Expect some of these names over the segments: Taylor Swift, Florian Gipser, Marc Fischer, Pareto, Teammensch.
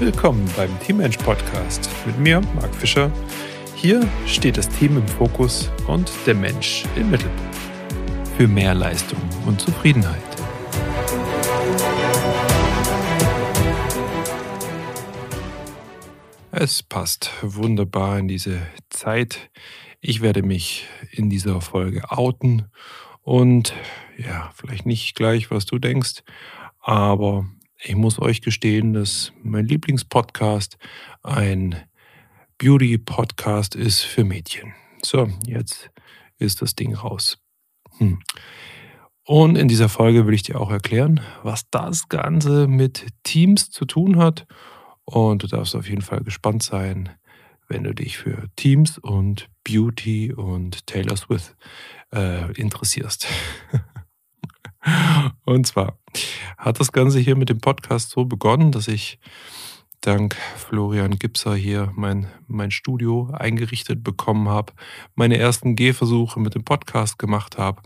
Willkommen beim Teammensch Podcast mit mir, Marc Fischer. Hier steht das Team im Fokus und der Mensch im Mittelpunkt. Für mehr Leistung und Zufriedenheit. Es passt wunderbar in diese Zeit. Ich werde mich in dieser Folge outen und ja, vielleicht nicht gleich, was du denkst, aber ich muss euch gestehen, dass mein Lieblingspodcast ein Beauty-Podcast ist für Mädchen. So, jetzt ist das Ding raus. Und in dieser Folge will ich dir auch erklären, was das Ganze mit Teams zu tun hat. Und du darfst auf jeden Fall gespannt sein, wenn du dich für Teams und Beauty und Taylor Swift interessierst. Und zwar hat das Ganze hier mit dem Podcast so begonnen, dass ich dank Florian Gipser hier mein Studio eingerichtet bekommen habe, meine ersten Gehversuche mit dem Podcast gemacht habe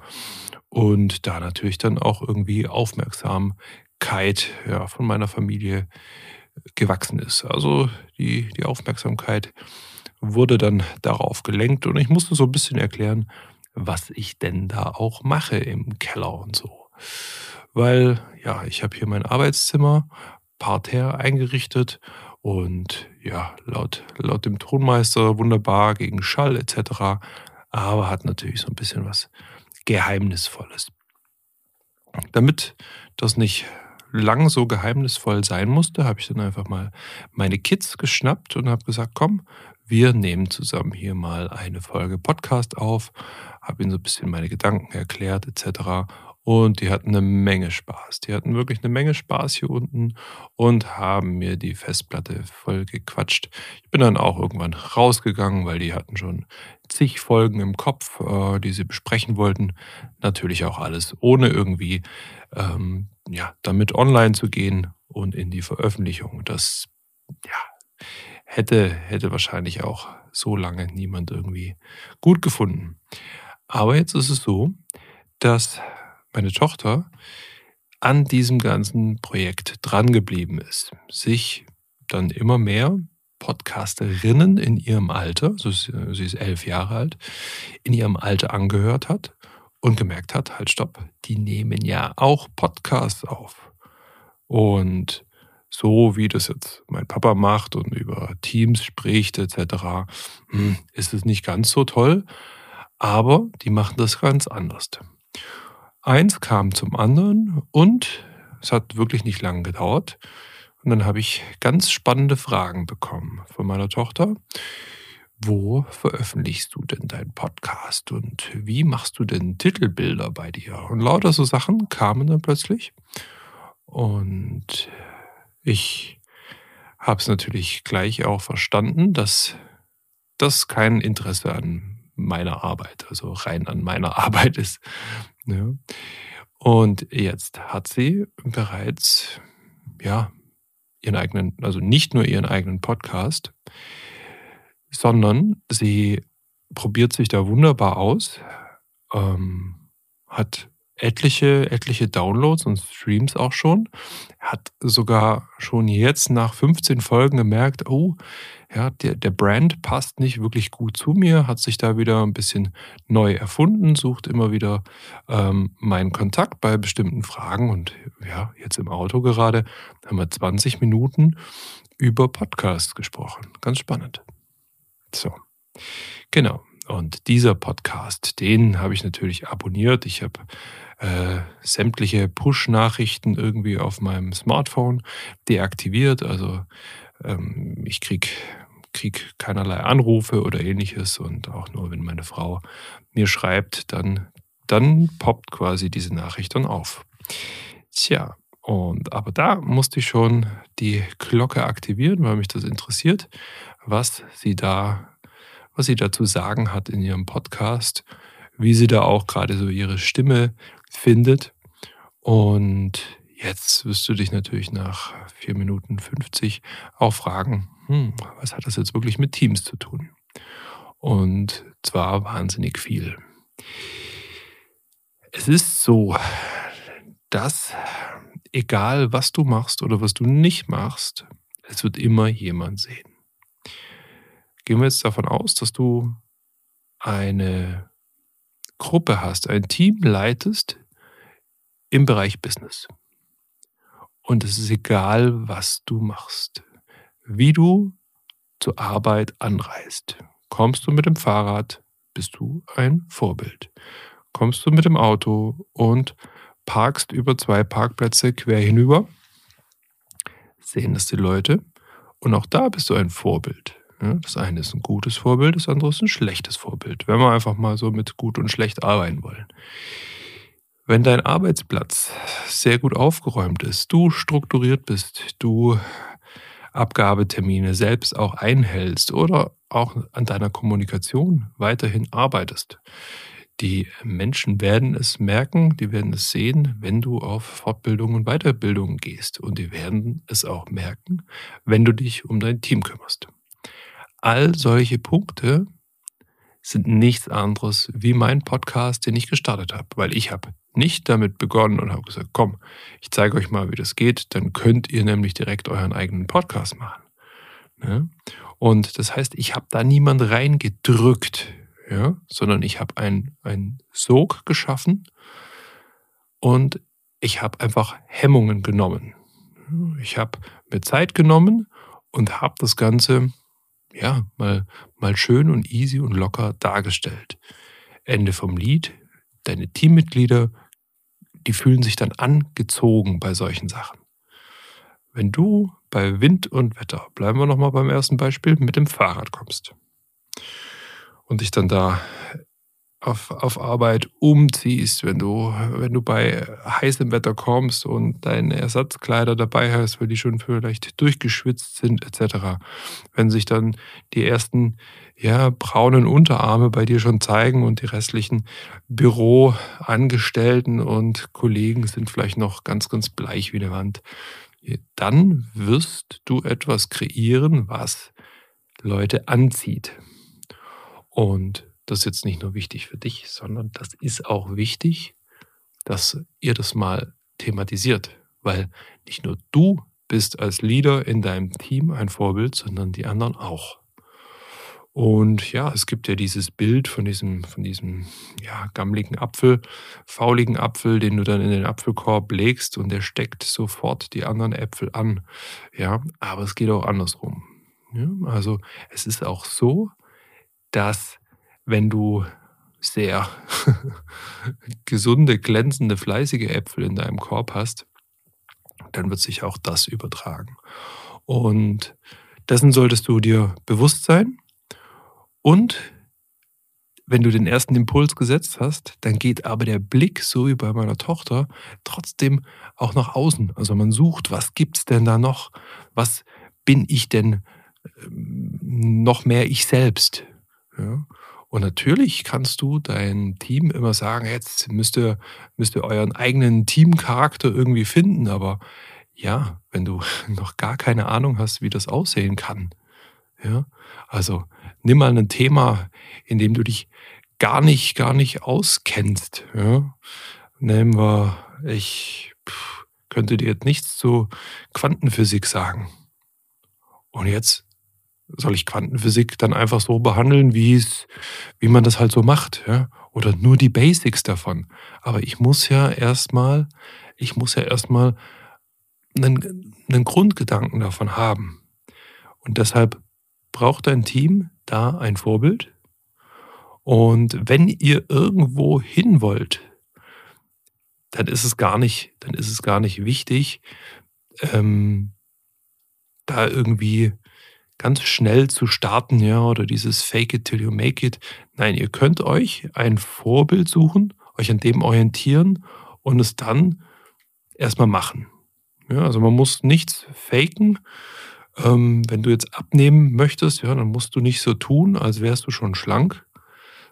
und da natürlich dann auch irgendwie Aufmerksamkeit von meiner Familie gewachsen ist. Also die Aufmerksamkeit wurde dann darauf gelenkt und ich musste so ein bisschen erklären, was ich denn da auch mache im Keller und so. Weil, ja, ich habe hier mein Arbeitszimmer parterre eingerichtet und ja, laut dem Tonmeister wunderbar gegen Schall etc., aber hat natürlich so ein bisschen was Geheimnisvolles. Damit das nicht lang so geheimnisvoll sein musste, habe ich dann einfach mal meine Kids geschnappt und habe gesagt, komm, wir nehmen zusammen hier mal eine Folge Podcast auf, habe ihnen so ein bisschen meine Gedanken erklärt etc. Und die hatten eine Menge Spaß. Die hatten wirklich eine Menge Spaß hier unten und haben mir die Festplatte voll gequatscht. Ich bin dann auch irgendwann rausgegangen, weil die hatten schon zig Folgen im Kopf, die sie besprechen wollten. Natürlich auch alles, ohne irgendwie damit online zu gehen und in die Veröffentlichung. Das hätte wahrscheinlich auch so lange niemand irgendwie gut gefunden. Aber jetzt ist es so, dass meine Tochter an diesem ganzen Projekt dran geblieben ist, sich dann immer mehr Podcasterinnen in ihrem Alter, also sie ist 11 Jahre alt, in ihrem Alter angehört hat und gemerkt hat, halt stopp, die nehmen ja auch Podcasts auf. Und so wie das jetzt mein Papa macht und über Teams spricht etc., ist es nicht ganz so toll, aber die machen das ganz anders. Eins kam zum anderen und es hat wirklich nicht lange gedauert. Und dann habe ich ganz spannende Fragen bekommen von meiner Tochter. Wo veröffentlichst du denn deinen Podcast und wie machst du denn Titelbilder bei dir? Und lauter so Sachen kamen dann plötzlich. Und ich habe es natürlich gleich auch verstanden, dass das kein Interesse an meiner Arbeit, also rein an meiner Arbeit ist. Ja. Und jetzt hat sie bereits ihren eigenen, also nicht nur ihren eigenen Podcast, sondern sie probiert sich da wunderbar aus, hat etliche Downloads und Streams auch schon, hat sogar schon jetzt nach 15 Folgen gemerkt, der Brand passt nicht wirklich gut zu mir, hat sich da wieder ein bisschen neu erfunden, sucht immer wieder meinen Kontakt bei bestimmten Fragen und jetzt im Auto gerade haben wir 20 Minuten über Podcasts gesprochen. Ganz spannend. So, genau. Und dieser Podcast, den habe ich natürlich abonniert. Ich habe sämtliche Push-Nachrichten irgendwie auf meinem Smartphone deaktiviert. Also ich kriege keinerlei Anrufe oder ähnliches. Und auch nur, wenn meine Frau mir schreibt, dann poppt quasi diese Nachricht dann auf. Tja, aber da musste ich schon die Glocke aktivieren, weil mich das interessiert, was sie dazu sagen hat in ihrem Podcast, wie sie da auch gerade so ihre Stimme findet. Und jetzt wirst du dich natürlich nach 4 Minuten 50 auch fragen, was hat das jetzt wirklich mit Teams zu tun? Und zwar wahnsinnig viel. Es ist so, dass egal was du machst oder was du nicht machst, Es wird immer jemand sehen. Gehen wir jetzt davon aus, dass du eine Gruppe hast, ein Team leitest im Bereich Business. Und es ist egal, was du machst, wie du zur Arbeit anreist. Kommst du mit dem Fahrrad, bist du ein Vorbild. Kommst du mit dem Auto und parkst über 2 Parkplätze quer hinüber, sehen das die Leute und auch da bist du ein Vorbild. Das eine ist ein gutes Vorbild, das andere ist ein schlechtes Vorbild, wenn wir einfach mal so mit gut und schlecht arbeiten wollen. Wenn dein Arbeitsplatz sehr gut aufgeräumt ist, du strukturiert bist, du Abgabetermine selbst auch einhältst oder auch an deiner Kommunikation weiterhin arbeitest. Die Menschen werden es merken, die werden es sehen, wenn du auf Fortbildung und Weiterbildung gehst. Und die werden es auch merken, wenn du dich um dein Team kümmerst. All solche Punkte sind nichts anderes wie mein Podcast, den ich gestartet habe. Weil ich habe nicht damit begonnen und habe gesagt, komm, ich zeige euch mal, wie das geht. Dann könnt ihr nämlich direkt euren eigenen Podcast machen. Ja? Und das heißt, ich habe da niemand reingedrückt. Ja, sondern ich habe einen Sog geschaffen und ich habe einfach Hemmungen genommen. Ich habe mir Zeit genommen und habe das Ganze ja, mal schön und easy und locker dargestellt. Ende vom Lied, deine Teammitglieder, die fühlen sich dann angezogen bei solchen Sachen. Wenn du bei Wind und Wetter, bleiben wir nochmal beim ersten Beispiel, mit dem Fahrrad kommst. Und dich dann da auf Arbeit umziehst, wenn du bei heißem Wetter kommst und deine Ersatzkleider dabei hast, weil die schon vielleicht durchgeschwitzt sind etc. Wenn sich dann die ersten braunen Unterarme bei dir schon zeigen und die restlichen Büroangestellten und Kollegen sind vielleicht noch ganz, ganz bleich wie eine Wand, dann wirst du etwas kreieren, was Leute anzieht. Und das ist jetzt nicht nur wichtig für dich, sondern das ist auch wichtig, dass ihr das mal thematisiert. Weil nicht nur du bist als Leader in deinem Team ein Vorbild, sondern die anderen auch. Und ja, es gibt ja dieses Bild von diesem gammeligen Apfel, fauligen Apfel, den du dann in den Apfelkorb legst und der steckt sofort die anderen Äpfel an. Ja, aber es geht auch andersrum. Ja, also es ist auch so, dass wenn du sehr gesunde, glänzende, fleißige Äpfel in deinem Korb hast, dann wird sich auch das übertragen. Und dessen solltest du dir bewusst sein. Und wenn du den ersten Impuls gesetzt hast, dann geht aber der Blick, so wie bei meiner Tochter, trotzdem auch nach außen. Also man sucht, was gibt es denn da noch? Was bin ich denn noch mehr ich selbst? Ja. Und natürlich kannst du deinem Team immer sagen, jetzt müsst ihr euren eigenen Teamcharakter irgendwie finden, aber ja, wenn du noch gar keine Ahnung hast, wie das aussehen kann, ja, also nimm mal ein Thema, in dem du dich gar nicht auskennst, ja, nehmen wir, ich könnte dir jetzt nichts zu Quantenphysik sagen und jetzt soll ich Quantenphysik dann einfach so behandeln, wie man das halt so macht? Ja? Oder nur die Basics davon. Aber ich muss ja erstmal einen Grundgedanken davon haben. Und deshalb braucht dein Team da ein Vorbild. Und wenn ihr irgendwo hin wollt, dann ist es gar nicht wichtig, da irgendwie ganz schnell zu starten, ja, oder dieses Fake it till you make it. Nein, ihr könnt euch ein Vorbild suchen, euch an dem orientieren und es dann erstmal machen. Ja, also man muss nichts faken. Wenn du jetzt abnehmen möchtest, ja, dann musst du nicht so tun, als wärst du schon schlank,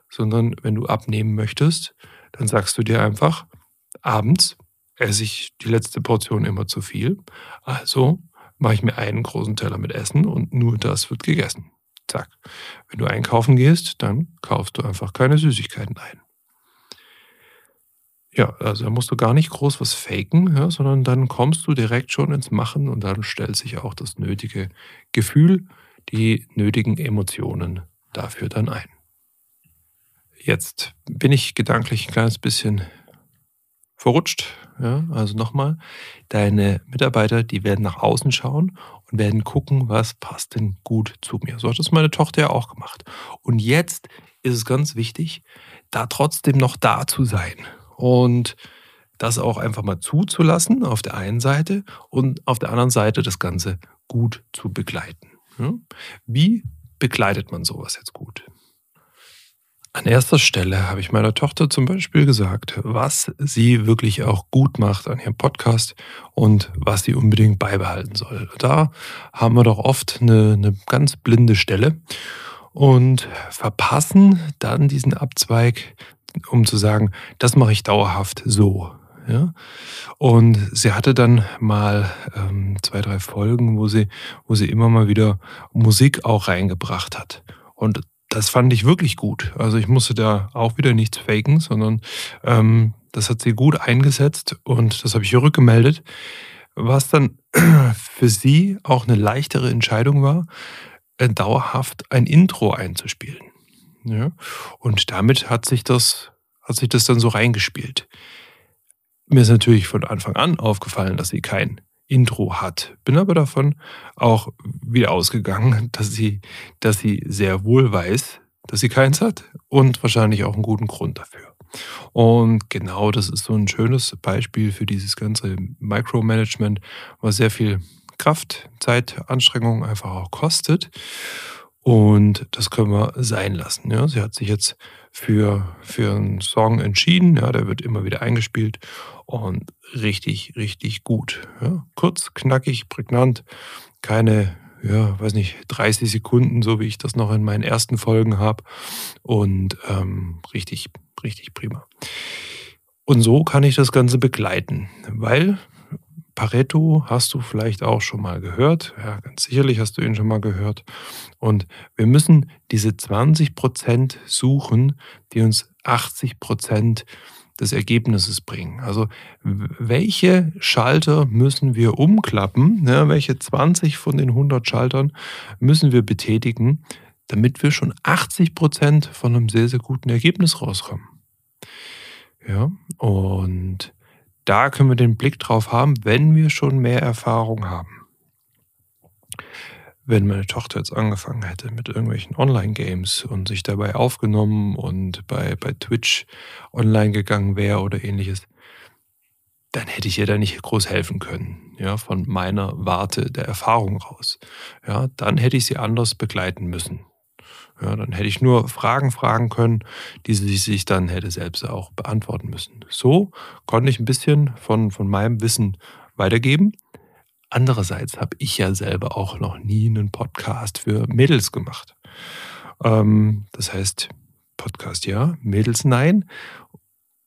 sondern wenn du abnehmen möchtest, dann sagst du dir einfach, abends esse ich die letzte Portion immer zu viel. Also mache ich mir einen großen Teller mit Essen und nur das wird gegessen. Zack. Wenn du einkaufen gehst, dann kaufst du einfach keine Süßigkeiten ein. Ja, also da musst du gar nicht groß was faken, ja, sondern dann kommst du direkt schon ins Machen und dann stellt sich auch das nötige Gefühl, die nötigen Emotionen dafür dann ein. Jetzt bin ich gedanklich ein kleines bisschen verrutscht. Ja, also nochmal, deine Mitarbeiter, die werden nach außen schauen und werden gucken, was passt denn gut zu mir. So hat das meine Tochter ja auch gemacht. Und jetzt ist es ganz wichtig, da trotzdem noch da zu sein. Und das auch einfach mal zuzulassen auf der einen Seite und auf der anderen Seite das Ganze gut zu begleiten. Ja? Wie begleitet man sowas jetzt gut? An erster Stelle habe ich meiner Tochter zum Beispiel gesagt, was sie wirklich auch gut macht an ihrem Podcast und was sie unbedingt beibehalten soll. Da haben wir doch oft eine ganz blinde Stelle und verpassen dann diesen Abzweig, um zu sagen, das mache ich dauerhaft so. Ja? Und sie hatte dann mal 2, 3 Folgen, wo sie immer mal wieder Musik auch reingebracht hat. Und das fand ich wirklich gut. Also ich musste da auch wieder nichts faken, sondern das hat sie gut eingesetzt und das habe ich ihr rückgemeldet, was dann für sie auch eine leichtere Entscheidung war, dauerhaft ein Intro einzuspielen. Ja? Und damit hat sich das dann so reingespielt. Mir ist natürlich von Anfang an aufgefallen, dass sie kein Intro hat. Bin aber davon auch wieder ausgegangen, dass sie sehr wohl weiß, dass sie keins hat und wahrscheinlich auch einen guten Grund dafür. Und genau das ist so ein schönes Beispiel für dieses ganze Micromanagement, was sehr viel Kraft, Zeit, Anstrengung einfach auch kostet. Und das können wir sein lassen. Ja, sie hat sich jetzt für einen Song entschieden. Ja, der wird immer wieder eingespielt und richtig, richtig gut. Ja, kurz, knackig, prägnant. Keine, ja, weiß nicht, 30 Sekunden, so wie ich das noch in meinen ersten Folgen habe. Und richtig, richtig prima. Und so kann ich das Ganze begleiten, weil Pareto hast du vielleicht auch schon mal gehört. Ja, ganz sicherlich hast du ihn schon mal gehört. Und wir müssen diese 20% suchen, die uns 80% des Ergebnisses bringen. Also welche Schalter müssen wir umklappen? Ja, welche 20 von den 100 Schaltern müssen wir betätigen, damit wir schon 80% von einem sehr, sehr guten Ergebnis rauskommen? Ja, und da können wir den Blick drauf haben, wenn wir schon mehr Erfahrung haben. Wenn meine Tochter jetzt angefangen hätte mit irgendwelchen Online-Games und sich dabei aufgenommen und bei Twitch online gegangen wäre oder ähnliches, dann hätte ich ihr da nicht groß helfen können, ja, von meiner Warte der Erfahrung raus. Ja, dann hätte ich sie anders begleiten müssen. Ja, dann hätte ich nur Fragen fragen können, die sie sich dann hätte selbst auch beantworten müssen. So konnte ich ein bisschen von meinem Wissen weitergeben. Andererseits habe ich ja selber auch noch nie einen Podcast für Mädels gemacht. Das heißt, Podcast ja, Mädels nein.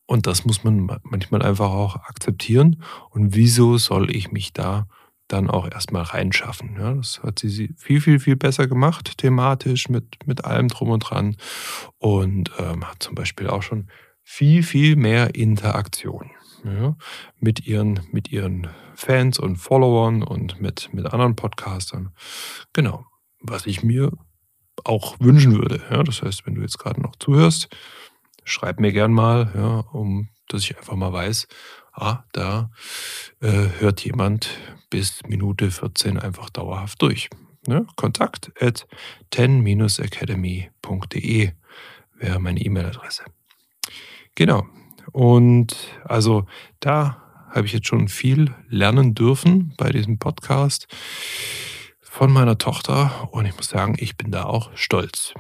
Und das muss man manchmal einfach auch akzeptieren. Und wieso soll ich mich da dann auch erstmal reinschaffen. Ja, das hat sie viel, viel, viel besser gemacht, thematisch, mit allem drum und dran und hat zum Beispiel auch schon viel, viel mehr Interaktion, ja, mit ihren Fans und Followern und mit anderen Podcastern. Genau, was ich mir auch wünschen würde. Ja, das heißt, wenn du jetzt gerade noch zuhörst, schreib mir gern mal, ja, dass ich einfach mal weiß, da hört jemand bis Minute 14 einfach dauerhaft durch. Ne? Kontakt@ten-academy.de wäre meine E-Mail-Adresse. Genau. Und also da habe ich jetzt schon viel lernen dürfen bei diesem Podcast von meiner Tochter. Und ich muss sagen, ich bin da auch stolz.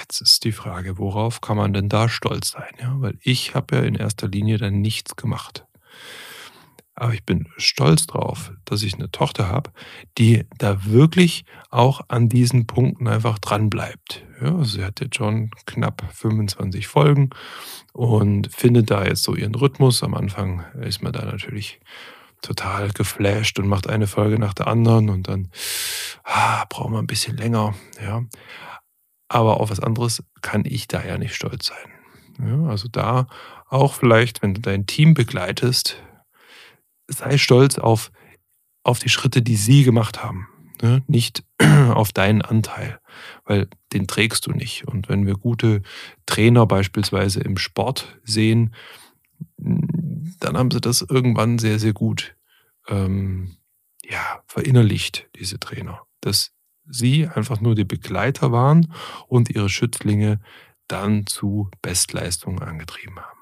Jetzt ist die Frage, worauf kann man denn da stolz sein? Ja? Weil ich habe ja in erster Linie dann nichts gemacht. Aber ich bin stolz drauf, dass ich eine Tochter habe, die da wirklich auch an diesen Punkten einfach dran bleibt. Ja, sie hat jetzt schon knapp 25 Folgen und findet da jetzt so ihren Rhythmus. Am Anfang ist man da natürlich total geflasht und macht eine Folge nach der anderen und dann braucht man ein bisschen länger. Ja. Aber auf was anderes kann ich da ja nicht stolz sein. Ja, also da auch vielleicht, wenn du dein Team begleitest, sei stolz auf die Schritte, die sie gemacht haben. Ne? Nicht auf deinen Anteil, weil den trägst du nicht. Und wenn wir gute Trainer beispielsweise im Sport sehen, dann haben sie das irgendwann sehr, sehr gut verinnerlicht, diese Trainer. Dass sie einfach nur die Begleiter waren und ihre Schützlinge dann zu Bestleistungen angetrieben haben.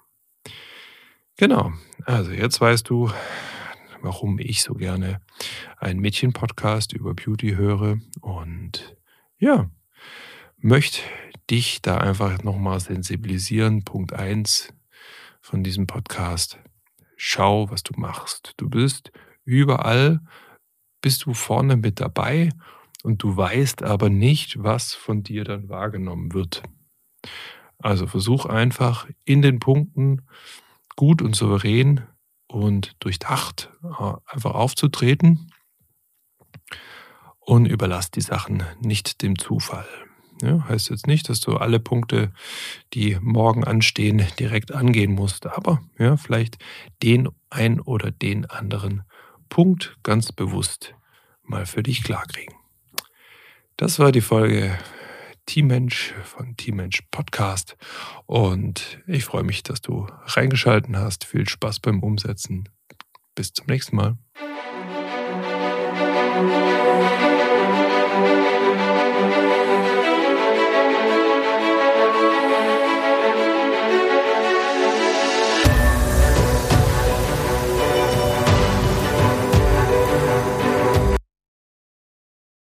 Genau, also jetzt weißt du, warum ich so gerne einen Mädchen-Podcast über Beauty höre und ja, möchte dich da einfach nochmal sensibilisieren. Punkt 1 von diesem Podcast, schau, was du machst. Du bist überall, bist du vorne mit dabei und du weißt aber nicht, was von dir dann wahrgenommen wird. Also versuch einfach in den Punkten gut und souverän und durchdacht einfach aufzutreten und überlass die Sachen nicht dem Zufall. Ja, heißt jetzt nicht, dass du alle Punkte, die morgen anstehen, direkt angehen musst, aber ja, vielleicht den einen oder den anderen Punkt ganz bewusst mal für dich klarkriegen. Das war die Folge Teammensch von Teammensch Podcast und ich freue mich, dass du reingeschalten hast. Viel Spaß beim Umsetzen. Bis zum nächsten Mal.